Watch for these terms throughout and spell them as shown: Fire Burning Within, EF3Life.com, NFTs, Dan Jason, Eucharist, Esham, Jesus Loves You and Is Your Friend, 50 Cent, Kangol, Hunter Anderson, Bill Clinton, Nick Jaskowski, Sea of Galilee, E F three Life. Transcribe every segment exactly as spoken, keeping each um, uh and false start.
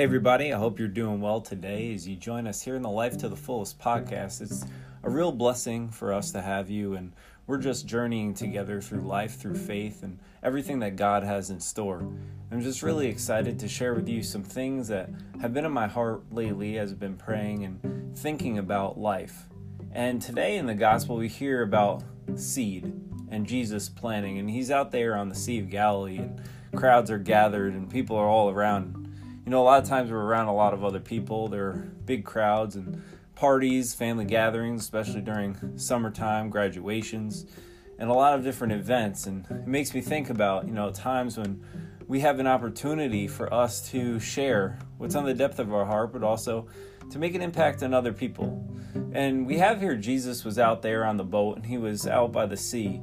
Hey everybody, I hope you're doing well today as you join us here in the Life to the Fullest podcast. It's a real blessing for us to have you, and we're just journeying together through life, through faith, and everything that God has in store. I'm just really excited to share with you some things that have been in my heart lately as I've been praying and thinking about life. And today in the gospel we hear about seed and Jesus planting, and he's out there on the Sea of Galilee, and crowds are gathered and people are all around. You know, a lot of times we're around a lot of other people. There are big crowds and parties, family gatherings, especially during summertime, graduations, and a lot of different events. And it makes me think about, you know, times when we have an opportunity for us to share what's on the depth of our heart, but also to make an impact on other people. And we have here Jesus was out there on the boat, and he was out by the sea,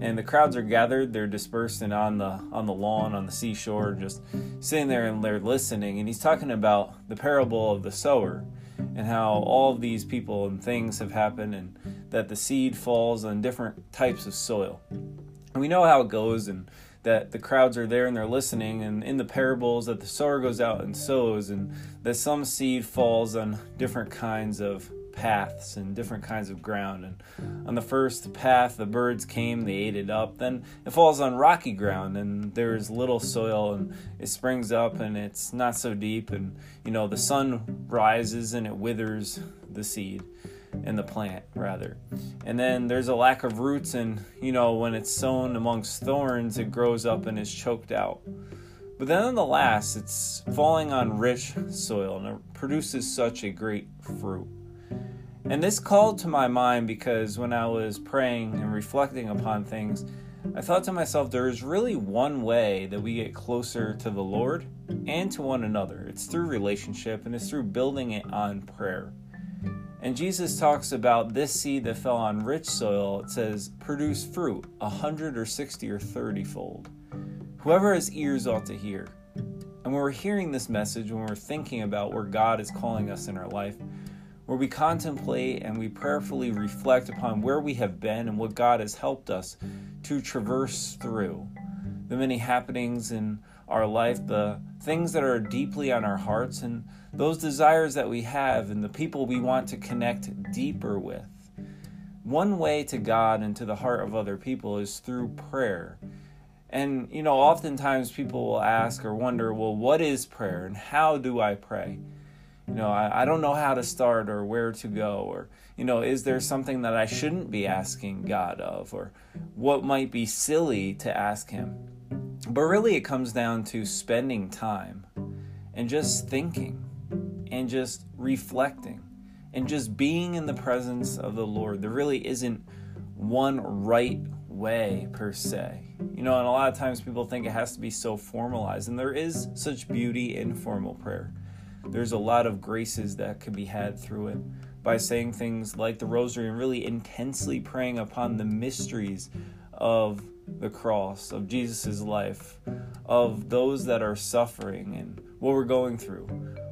and the crowds are gathered, they're dispersed and on the on the lawn, on the seashore, just sitting there and they're listening. And he's talking about the parable of the sower and how all of these people and things have happened, and that the seed falls on different types of soil. And we know how it goes, and that the crowds are there and they're listening, and in the parables that the sower goes out and sows, and that some seed falls on different kinds of paths and different kinds of ground. And on the first path, the birds came, they ate it up. Then it falls on rocky ground, and there's little soil, and it springs up, and it's not so deep, and you know, the sun rises and it withers the seed and the plant rather. And then there's a lack of roots, and you know, when it's sown amongst thorns, it grows up and is choked out. But then on the last, it's falling on rich soil, and it produces such a great fruit. And this called to my mind because when I was praying and reflecting upon things, I thought to myself, there is really one way that we get closer to the Lord and to one another. It's through relationship, and it's through building it on prayer. And Jesus talks about this seed that fell on rich soil. It says, produce fruit, a hundred or sixty or thirty fold. Whoever has ears ought to hear. And when we're hearing this message, when we're thinking about where God is calling us in our life, where we contemplate and we prayerfully reflect upon where we have been and what God has helped us to traverse through, the many happenings in our life, the things that are deeply on our hearts, and those desires that we have, and the people we want to connect deeper with. One way to God and to the heart of other people is through prayer. And, you know, oftentimes people will ask or wonder, well, what is prayer and how do I pray? You know, I, I don't know how to start or where to go, or, you know, is there something that I shouldn't be asking God of, or what might be silly to ask him? But really it comes down to spending time and just thinking and just reflecting and just being in the presence of the Lord. There really isn't one right way per se. You know, and a lot of times people think it has to be so formalized, and there is such beauty in formal prayer. There's a lot of graces that could be had through it by saying things like the rosary and really intensely praying upon the mysteries of the cross, of Jesus' life, of those that are suffering and what we're going through,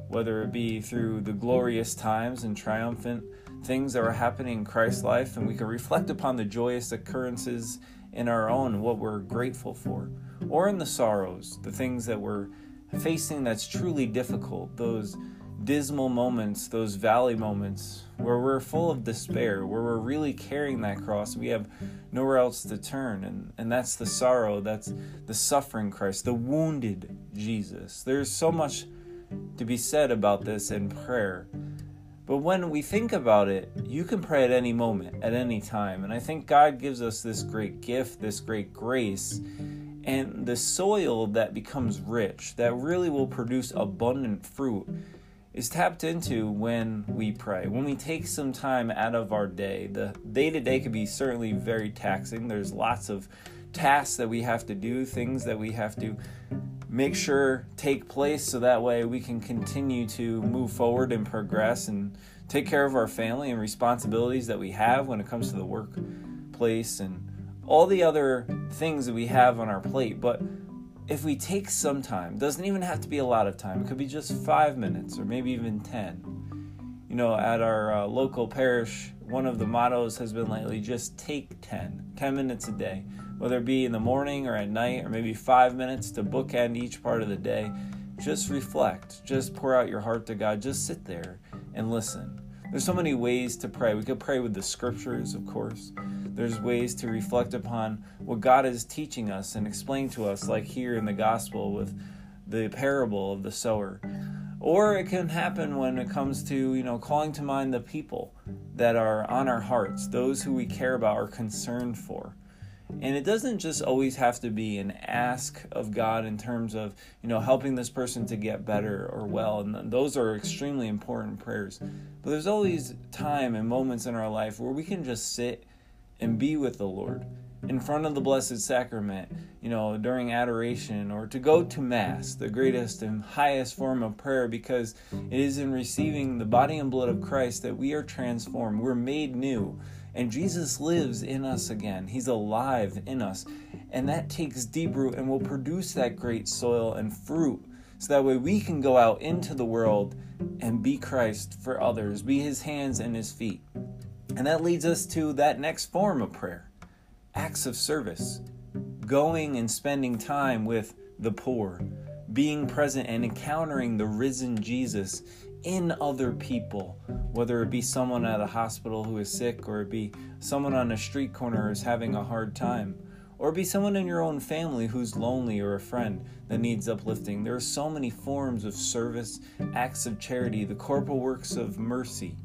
whether it be through the glorious times and triumphant things that are happening in Christ's life, and we can reflect upon the joyous occurrences in our own, what we're grateful for, or in the sorrows, the things that we're facing that's truly difficult, those dismal moments, those valley moments where we're full of despair, where we're really carrying that cross, we have nowhere else to turn, and, and that's the sorrow, that's the suffering Christ, the wounded Jesus. There's so much to be said about this in prayer. But when we think about it, you can pray at any moment, at any time, and I think God gives us this great gift, this great grace, and the soil that becomes rich, that really will produce abundant fruit, is tapped into when we pray, when we take some time out of our day. The day-to-day could be certainly very taxing. There's lots of tasks that we have to do, things that we have to make sure take place so that way we can continue to move forward and progress and take care of our family and responsibilities that we have when it comes to the workplace and all the other things that we have on our plate. But if we take some time, doesn't even have to be a lot of time, it could be just five minutes or maybe even ten. You know, at our uh, local parish, one of the mottos has been lately, just take ten, ten minutes a day, whether it be in the morning or at night, or maybe five minutes to bookend each part of the day. Just reflect. Just pour out your heart to God. Just sit there and listen. There's so many ways to pray. We could pray with the scriptures, of course. There's ways to reflect upon what God is teaching us and explain to us, like here in the gospel with the parable of the sower. Or it can happen when it comes to, you know, calling to mind the people that are on our hearts, those who we care about or concerned for. And it doesn't just always have to be an ask of God in terms of, you know, helping this person to get better or well. And those are extremely important prayers. But there's always time and moments in our life where we can just sit and be with the Lord in front of the Blessed Sacrament, you know, during adoration, or to go to Mass, the greatest and highest form of prayer, because it is in receiving the body and blood of Christ that we are transformed. We're made new. And Jesus lives in us again. He's alive in us. And that takes deep root and will produce that great soil and fruit. So that way we can go out into the world and be Christ for others. Be his hands and his feet. And that leads us to that next form of prayer. Acts of service. Going and spending time with the poor. Being present and encountering the risen Jesus in other people, whether it be someone at a hospital who is sick, or it be someone on a street corner who is having a hard time, or it be someone in your own family who's lonely, or a friend that needs uplifting. There are so many forms of service, acts of charity, the corporal works of mercy.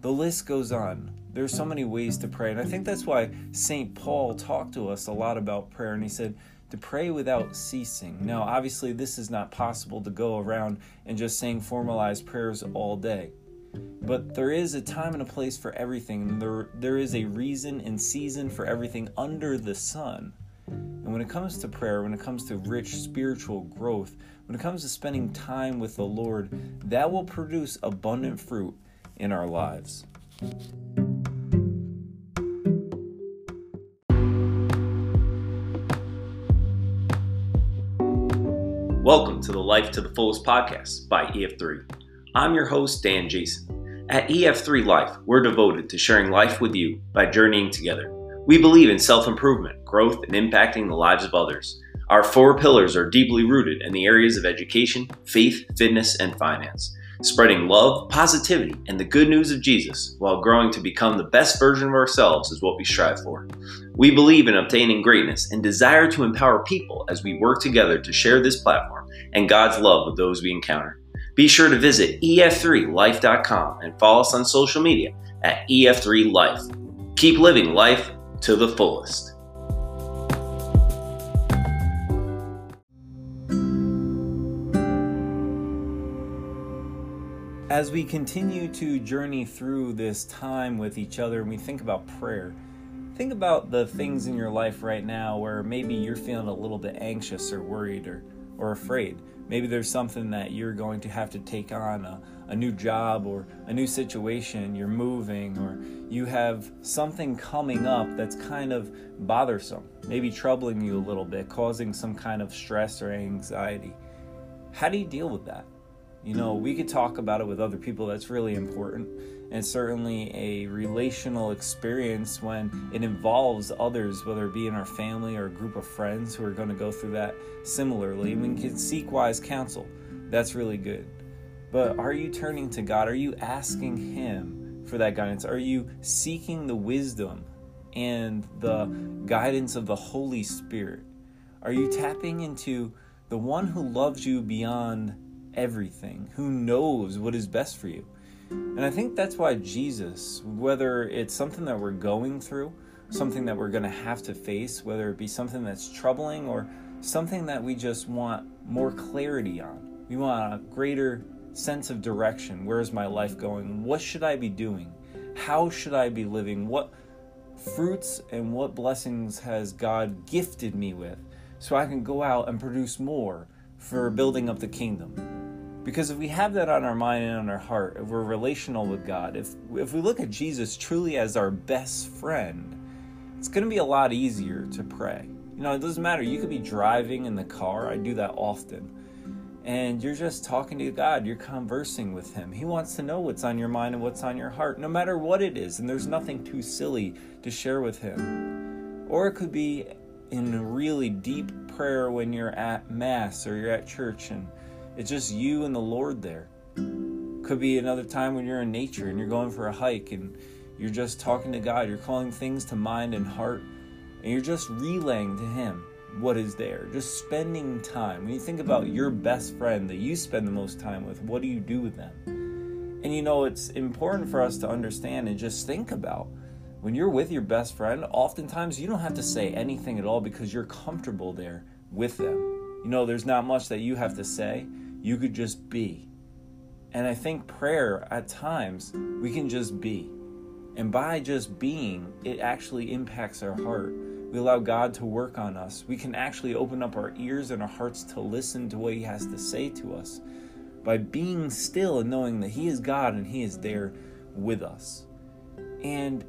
The list goes on. There are so many ways to pray, and I think that's why Saint Paul talked to us a lot about prayer, and he said, to pray without ceasing. Now, obviously, this is not possible to go around and just saying formalized prayers all day. But there is a time and a place for everything. There, there is a reason and season for everything under the sun. And when it comes to prayer, when it comes to rich spiritual growth, when it comes to spending time with the Lord, that will produce abundant fruit in our lives. Welcome to the Life to the Fullest podcast by E F three. I'm your host, Dan Jason. At E F three Life, we're devoted to sharing life with you by journeying together. We believe in self-improvement, growth, and impacting the lives of others. Our four pillars are deeply rooted in the areas of education, faith, fitness, and finance, spreading love, positivity, and the good news of Jesus while growing to become the best version of ourselves is what we strive for. We believe in obtaining greatness and desire to empower people as we work together to share this platform and God's love with those we encounter. Be sure to visit E F three life dot com and follow us on social media at E F three Life. Keep living life to the fullest. As we continue to journey through this time with each other and we think about prayer, think about the things in your life right now where maybe you're feeling a little bit anxious or worried or, or afraid. Maybe there's something that you're going to have to take on, a, a new job or a new situation, you're moving, or you have something coming up that's kind of bothersome, maybe troubling you a little bit, causing some kind of stress or anxiety. How do you deal with that? You know, we could talk about it with other people. That's really important. And certainly a relational experience when it involves others, whether it be in our family or a group of friends who are going to go through that similarly. We can seek wise counsel. That's really good. But are you turning to God? Are you asking Him for that guidance? Are you seeking the wisdom and the guidance of the Holy Spirit? Are you tapping into the one who loves you beyond everything, who knows what is best for you? And I think that's why Jesus, whether it's something that we're going through, something that we're going to have to face, whether it be something that's troubling or something that we just want more clarity on, we want a greater sense of direction. Where is my life going? What should I be doing? How should I be living? What fruits and what blessings has God gifted me with so I can go out and produce more for building up the kingdom? Because if we have that on our mind and on our heart, if we're relational with God, if if we look at Jesus truly as our best friend, it's going to be a lot easier to pray. You know, it doesn't matter. You could be driving in the car. I do that often. And you're just talking to God. You're conversing with Him. He wants to know what's on your mind and what's on your heart, no matter what it is. And there's nothing too silly to share with Him. Or it could be in a really deep prayer when you're at Mass or you're at church and It's just you and the Lord there. Could be another time when you're in nature and you're going for a hike and you're just talking to God. You're calling things to mind and heart, and you're just relaying to Him what is there. Just spending time. When you think about your best friend that you spend the most time with, what do you do with them? And you know, it's important for us to understand and just think about when you're with your best friend, oftentimes you don't have to say anything at all because you're comfortable there with them. You know, there's not much that you have to say. You could just be. And I think prayer, at times, we can just be. And by just being, it actually impacts our heart. We allow God to work on us. We can actually open up our ears and our hearts to listen to what He has to say to us by being still and knowing that He is God and He is there with us. And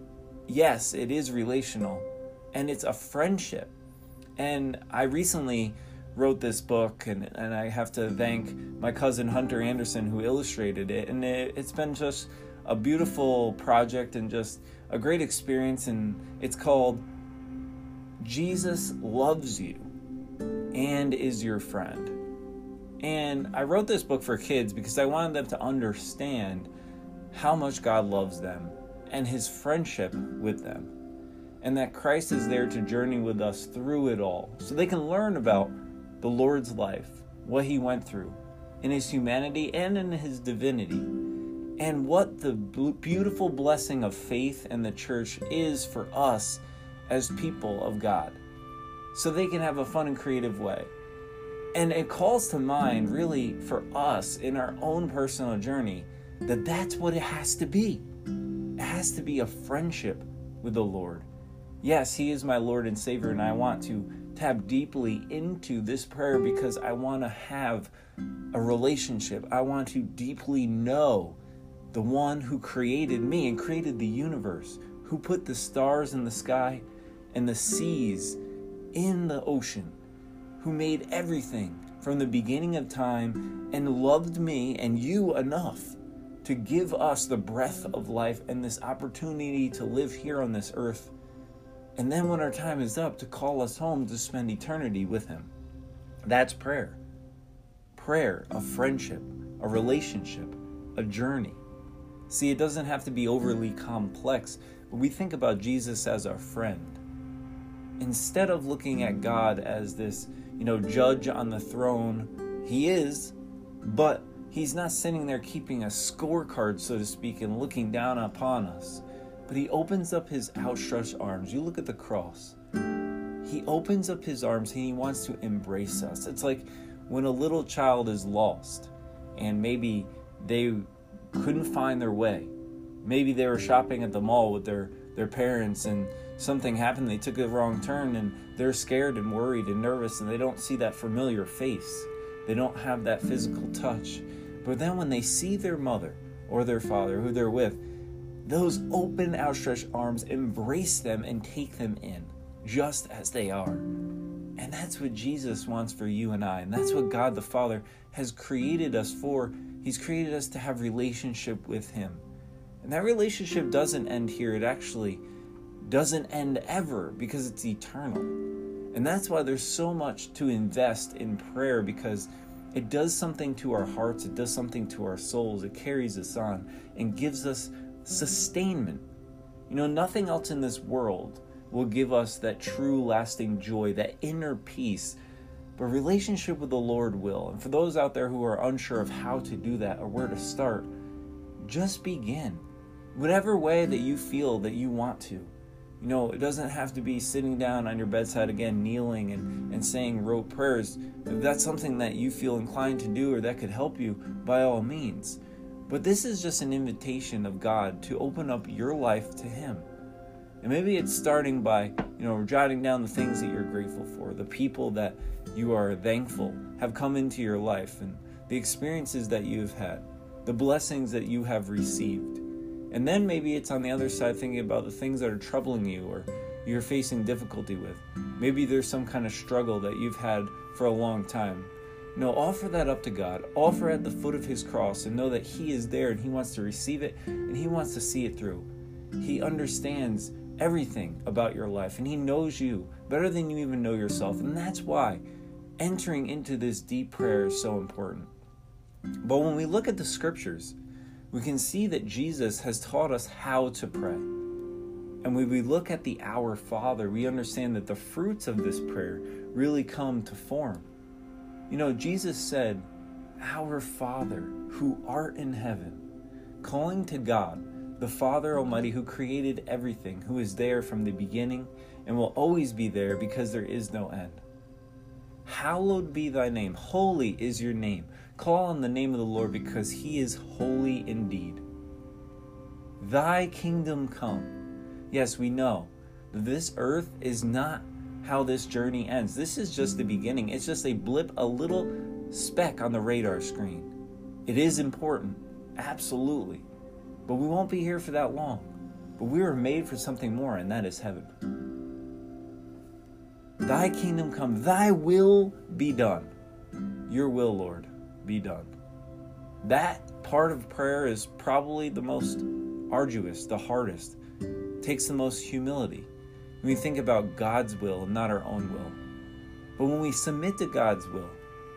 yes, it is relational, and it's a friendship. And I recently wrote this book, and, and I have to thank my cousin Hunter Anderson who illustrated it. And it, it's been just a beautiful project and just a great experience. And it's called Jesus Loves You and Is Your Friend. And I wrote this book for kids because I wanted them to understand how much God loves them and His friendship with them, and that Christ is there to journey with us through it all, so they can learn about the Lord's life, what He went through in His humanity and in His divinity, and what the beautiful blessing of faith and the church is for us as people of God, so they can have a fun and creative way. And it calls to mind, really, for us in our own personal journey, that that's what it has to be. It has to be a friendship with the Lord. Yes, He is my Lord and Savior, and I want to tap deeply into this prayer because I want to have a relationship. I want to deeply know the one who created me and created the universe, who put the stars in the sky and the seas in the ocean, who made everything from the beginning of time and loved me and you enough to give us the breath of life and this opportunity to live here on this earth. And then when our time is up, to call us home to spend eternity with Him. That's prayer. Prayer, a friendship, a relationship, a journey. See, it doesn't have to be overly complex, but we think about Jesus as our friend. Instead of looking at God as this, you know, judge on the throne, He is, but He's not sitting there keeping a scorecard, so to speak, and looking down upon us. But He opens up His outstretched arms. You look at the cross. He opens up His arms and He wants to embrace us. It's like when a little child is lost and maybe they couldn't find their way. Maybe they were shopping at the mall with their, their parents and something happened. They took a wrong turn and they're scared and worried and nervous and they don't see that familiar face. They don't have that physical touch. But then when they see their mother or their father, who they're with, those open, outstretched arms embrace them and take them in just as they are. And that's what Jesus wants for you and I. And that's what God the Father has created us for. He's created us to have relationship with Him. And that relationship doesn't end here. It actually doesn't end ever because it's eternal. And that's why there's so much to invest in prayer, because it does something to our hearts. It does something to our souls. It carries us on and gives us sustainment. You know, nothing else in this world will give us that true lasting joy, that inner peace, but relationship with the Lord will. And for those out there who are unsure of how to do that or where to start, just begin. Whatever way that you feel that you want to. You know, it doesn't have to be sitting down on your bedside again, kneeling and, and saying rote prayers. If that's something that you feel inclined to do or that could help you, by all means. But this is just an invitation of God to open up your life to Him. And maybe it's starting by, you know, jotting down the things that you're grateful for, the people that you are thankful have come into your life, and the experiences that you've had, the blessings that you have received. And then maybe it's on the other side thinking about the things that are troubling you or you're facing difficulty with. Maybe there's some kind of struggle that you've had for a long time. No, offer that up to God. Offer at the foot of His cross and know that He is there and He wants to receive it and He wants to see it through. He understands everything about your life and He knows you better than you even know yourself. And that's why entering into this deep prayer is so important. But when we look at the scriptures, we can see that Jesus has taught us how to pray. And when we look at the Our Father, we understand that the fruits of this prayer really come to form. You know, Jesus said, "Our Father, who art in heaven," calling to God, the Father Almighty, who created everything, who is there from the beginning and will always be there because there is no end. "Hallowed be thy name." Holy is your name. Call on the name of the Lord, because he is holy indeed. "Thy kingdom come." Yes, we know that this earth is not how this journey ends. This is just the beginning. It's just a blip, a little speck on the radar screen. It is important, absolutely. But we won't be here for that long. But we were made for something more, and that is heaven. Thy kingdom come, thy will be done. Your will, Lord, be done. That part of prayer is probably the most arduous, the hardest. It takes the most humility. We think about God's will and not our own will. But when we submit to God's will,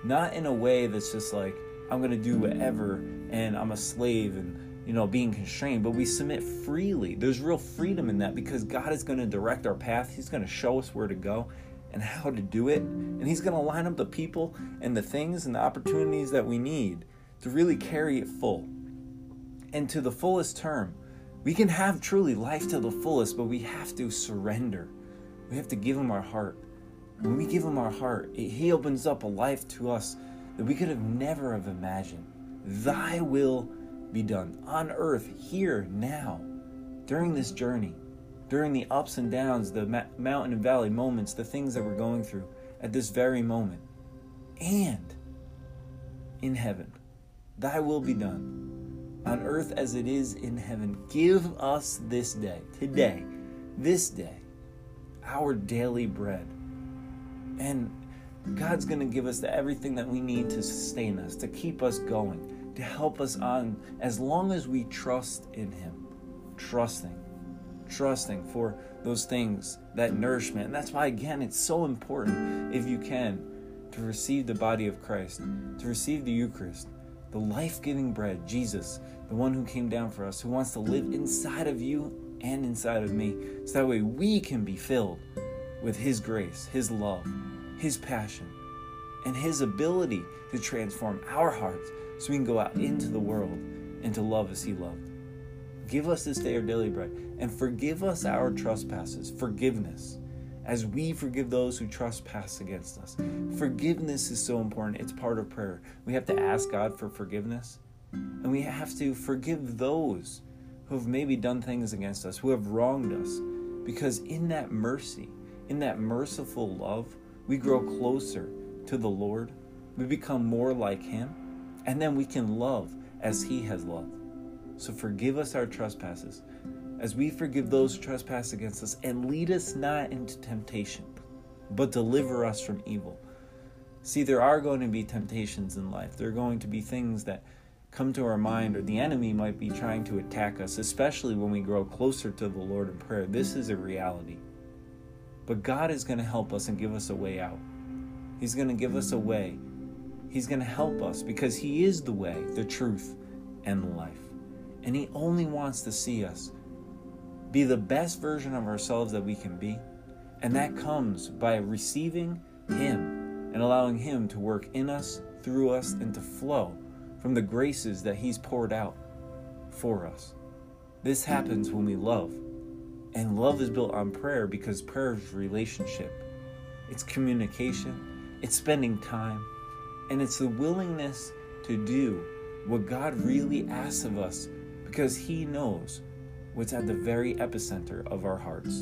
not in a way that's just like, I'm going to do whatever and I'm a slave and, you know, being constrained, but we submit freely. There's real freedom in that, because God is going to direct our path. He's going to show us where to go and how to do it. And he's going to line up the people and the things and the opportunities that we need to really carry it full. And to the fullest term, we can have truly life to the fullest, but we have to surrender. We have to give him our heart. When we give him our heart, it, he opens up a life to us that we could have never have imagined. Thy will be done on earth, here, now, during this journey, during the ups and downs, the ma- mountain and valley moments, the things that we're going through at this very moment, and in heaven. Thy will be done on earth as it is in heaven. Give us this day, today, this day, our daily bread. And God's going to give us the, everything that we need to sustain us, to keep us going, to help us on, as long as we trust in him. Trusting. Trusting for those things, that nourishment. And that's why, again, it's so important, if you can, to receive the body of Christ, to receive the Eucharist, the life-giving bread, Jesus, the one who came down for us, who wants to live inside of you and inside of me, so that way we can be filled with his grace, his love, his passion, and his ability to transform our hearts so we can go out into the world and to love as he loved. Give us this day our daily bread, and forgive us our trespasses. Forgiveness, as we forgive those who trespass against us. Forgiveness is so important. It's part of prayer. We have to ask God for forgiveness, and we have to forgive those who have maybe done things against us, who have wronged us, because in that mercy, in that merciful love, we grow closer to the Lord. We become more like him, and then we can love as he has loved. So forgive us our trespasses, as we forgive those who trespass against us, and lead us not into temptation, but deliver us from evil. See, there are going to be temptations in life. There are going to be things that come to our mind, or the enemy might be trying to attack us, especially when we grow closer to the Lord in prayer. This is a reality. But God is going to help us and give us a way out. He's going to give us a way. He's going to help us, because he is the way, the truth, and the life. And he only wants to see us be the best version of ourselves that we can be. And that comes by receiving him and allowing him to work in us, through us, and to flow from the graces that he's poured out for us. This happens when we love. And love is built on prayer, because prayer is relationship. It's communication, it's spending time, and it's the willingness to do what God really asks of us, because he knows what's at the very epicenter of our hearts.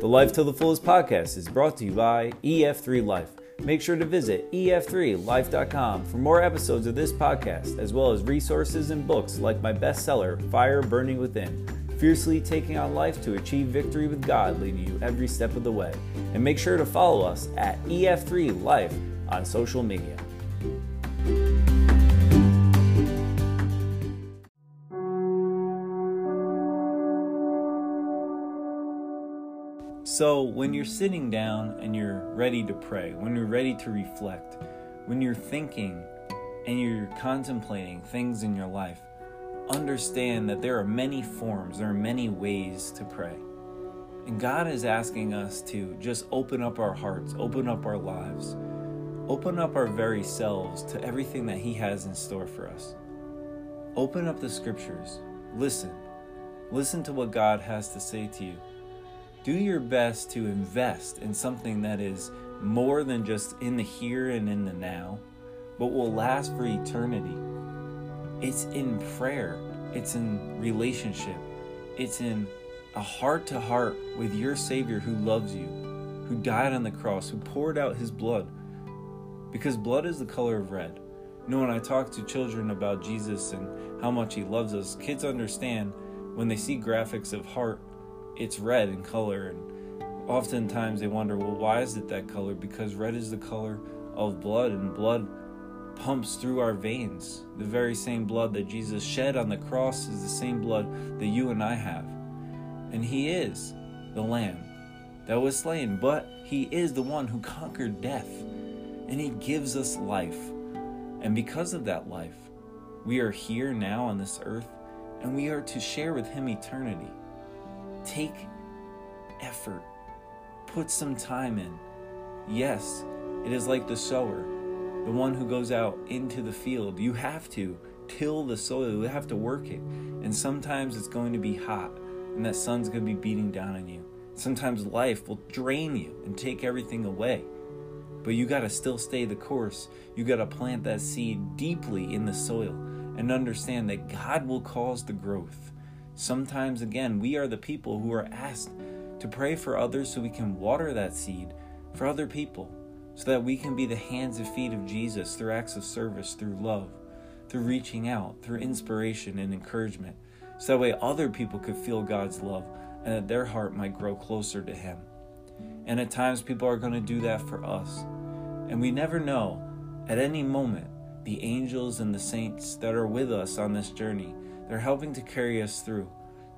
The Life to the Fullest podcast is brought to you by E F three Life. Make sure to visit E F three life dot com for more episodes of this podcast, as well as resources and books like my bestseller, Fire Burning Within, Fiercely Taking on Life to Achieve Victory with God, leading you every step of the way. And make sure to follow us at E F three Life on social media. So when you're sitting down and you're ready to pray, when you're ready to reflect, when you're thinking and you're contemplating things in your life, understand that there are many forms, there are many ways to pray. And God is asking us to just open up our hearts, open up our lives, open up our very selves to everything that He has in store for us. Open up the scriptures. Listen. Listen to what God has to say to you. Do your best to invest in something that is more than just in the here and in the now, but will last for eternity. It's in prayer. It's in relationship. It's in a heart-to-heart with your Savior who loves you, who died on the cross, who poured out His blood, because blood is the color of red. You know, when I talk to children about Jesus and how much He loves us, kids understand when they see graphics of heart, it's red in color, and oftentimes they wonder, well, why is it that color? Because red is the color of blood, and blood pumps through our veins. The very same blood that Jesus shed on the cross is the same blood that you and I have. And He is the Lamb that was slain, but He is the one who conquered death. And He gives us life. And because of that life, we are here now on this earth, and we are to share with Him eternity. Take effort. Put some time in. Yes, it is like the sower, the one who goes out into the field. You have to till the soil. You have to work it. And sometimes it's going to be hot, and that sun's going to be beating down on you. Sometimes life will drain you and take everything away. But you got to still stay the course. You got to plant that seed deeply in the soil and understand that God will cause the growth. Sometimes, again, we are the people who are asked to pray for others so we can water that seed for other people, so that we can be the hands and feet of Jesus through acts of service, through love, through reaching out, through inspiration and encouragement. So that way other people could feel God's love and that their heart might grow closer to Him. And at times people are going to do that for us. And we never know, at any moment, the angels and the saints that are with us on this journey, they're helping to carry us through.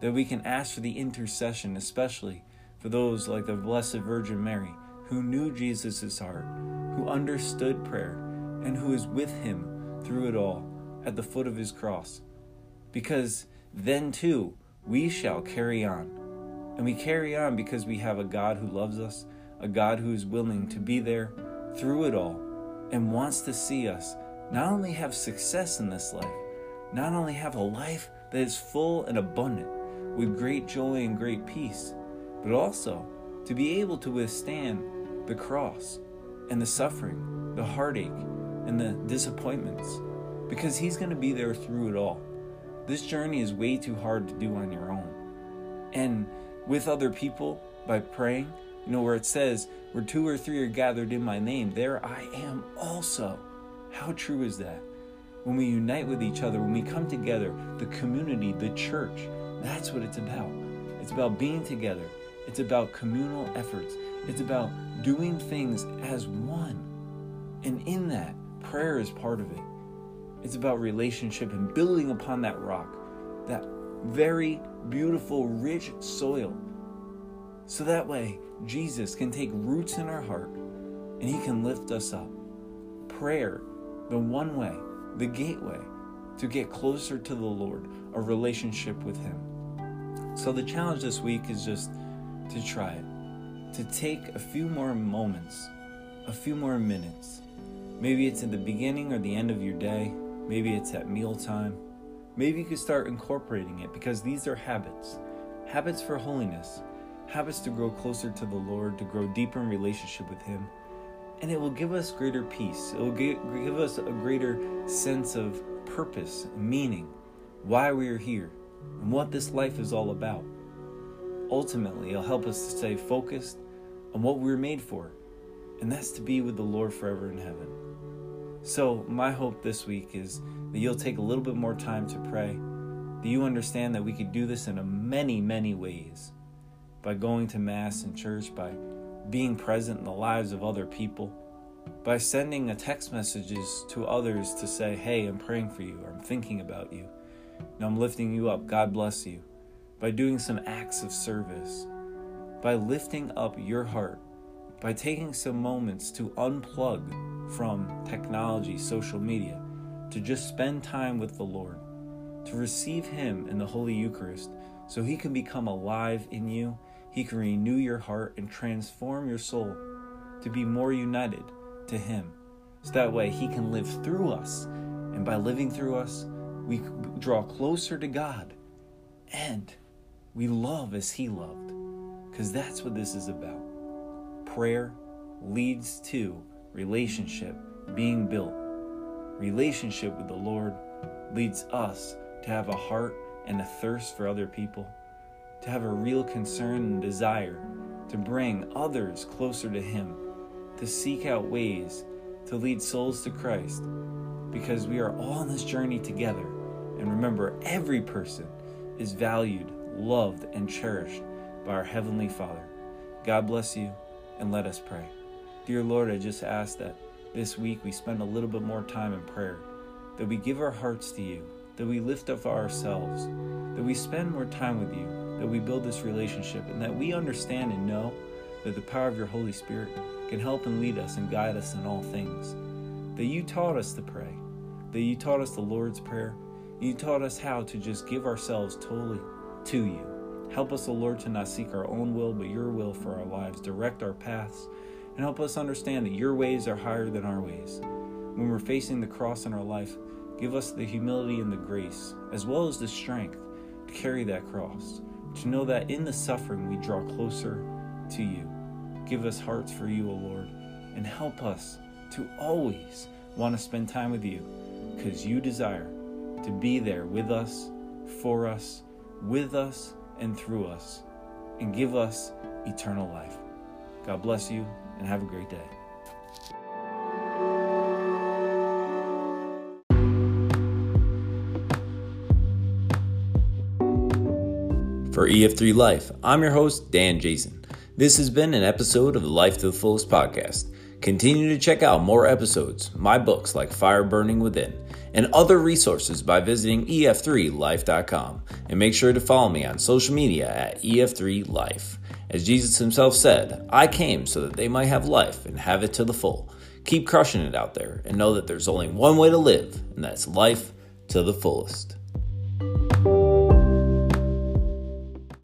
That we can ask for the intercession, especially for those like the Blessed Virgin Mary, who knew Jesus' heart, who understood prayer, and who is with Him through it all at the foot of His cross. Because then too, we shall carry on. And we carry on because we have a God who loves us, a God who is willing to be there through it all and wants to see us not only have success in this life, not only have a life that is full and abundant with great joy and great peace, but also to be able to withstand the cross and the suffering, the heartache, and the disappointments, because He's going to be there through it all. This journey is way too hard to do on your own. And with other people, by praying, you know where it says, where two or three are gathered in my name, there I am also. How true is that? When we unite with each other, when we come together, the community, the church, that's what it's about. It's about being together. It's about communal efforts. It's about doing things as one. And in that, prayer is part of it. It's about relationship and building upon that rock, that very beautiful, rich soil. So that way, Jesus can take roots in our heart and He can lift us up. Prayer, the one way, the gateway to get closer to the Lord, a relationship with Him. So the challenge this week is just to try it, to take a few more moments, a few more minutes. Maybe it's at the beginning or the end of your day. Maybe it's at mealtime. Maybe you could start incorporating it, because these are habits. Habits for holiness. Habits to grow closer to the Lord, to grow deeper in relationship with Him. And it will give us greater peace. It will give us a greater sense of purpose, meaning, why we are here, and what this life is all about. Ultimately, it'll help us to stay focused on what we were made for, and that's to be with the Lord forever in heaven. So my hope this week is that you'll take a little bit more time to pray, that you understand that we could do this in a many, many ways, by going to Mass and church, by being present in the lives of other people, by sending a text messages to others to say, hey, I'm praying for you, or I'm thinking about you, and I'm lifting you up, God bless you, by doing some acts of service, by lifting up your heart, by taking some moments to unplug from technology, social media, to just spend time with the Lord, to receive Him in the Holy Eucharist so He can become alive in you. He can renew your heart and transform your soul to be more united to Him. So that way He can live through us. And by living through us, we draw closer to God. And we love as He loved. Because that's what this is about. Prayer leads to relationship being built. Relationship with the Lord leads us to have a heart and a thirst for other people, to have a real concern and desire to bring others closer to Him, to seek out ways to lead souls to Christ, because we are all on this journey together. And remember, every person is valued, loved, and cherished by our Heavenly Father. God bless you, and let us pray. Dear Lord, I just ask that this week we spend a little bit more time in prayer, that we give our hearts to You, that we lift up ourselves, that we spend more time with You, that we build this relationship, and that we understand and know that the power of Your Holy Spirit can help and lead us and guide us in all things. That You taught us to pray, that You taught us the Lord's Prayer, You taught us how to just give ourselves totally to You. Help us, O Lord, to not seek our own will, but Your will for our lives. Direct our paths, and help us understand that Your ways are higher than our ways. When we're facing the cross in our life, give us the humility and the grace, as well as the strength to carry that cross, to know that in the suffering we draw closer to You. Give us hearts for You, O Lord, and help us to always want to spend time with You, because You desire to be there with us, for us, with us, and through us, and give us eternal life. God bless you, and have a great day. For E F three Life, I'm your host, Dan Jason. This has been an episode of the Life to the Fullest podcast. Continue to check out more episodes, my books like Fire Burning Within, and other resources by visiting E F three life dot com. And make sure to follow me on social media at E F three Life. As Jesus Himself said, I came so that they might have life and have it to the full. Keep crushing it out there and know that there's only one way to live, and that's life to the fullest.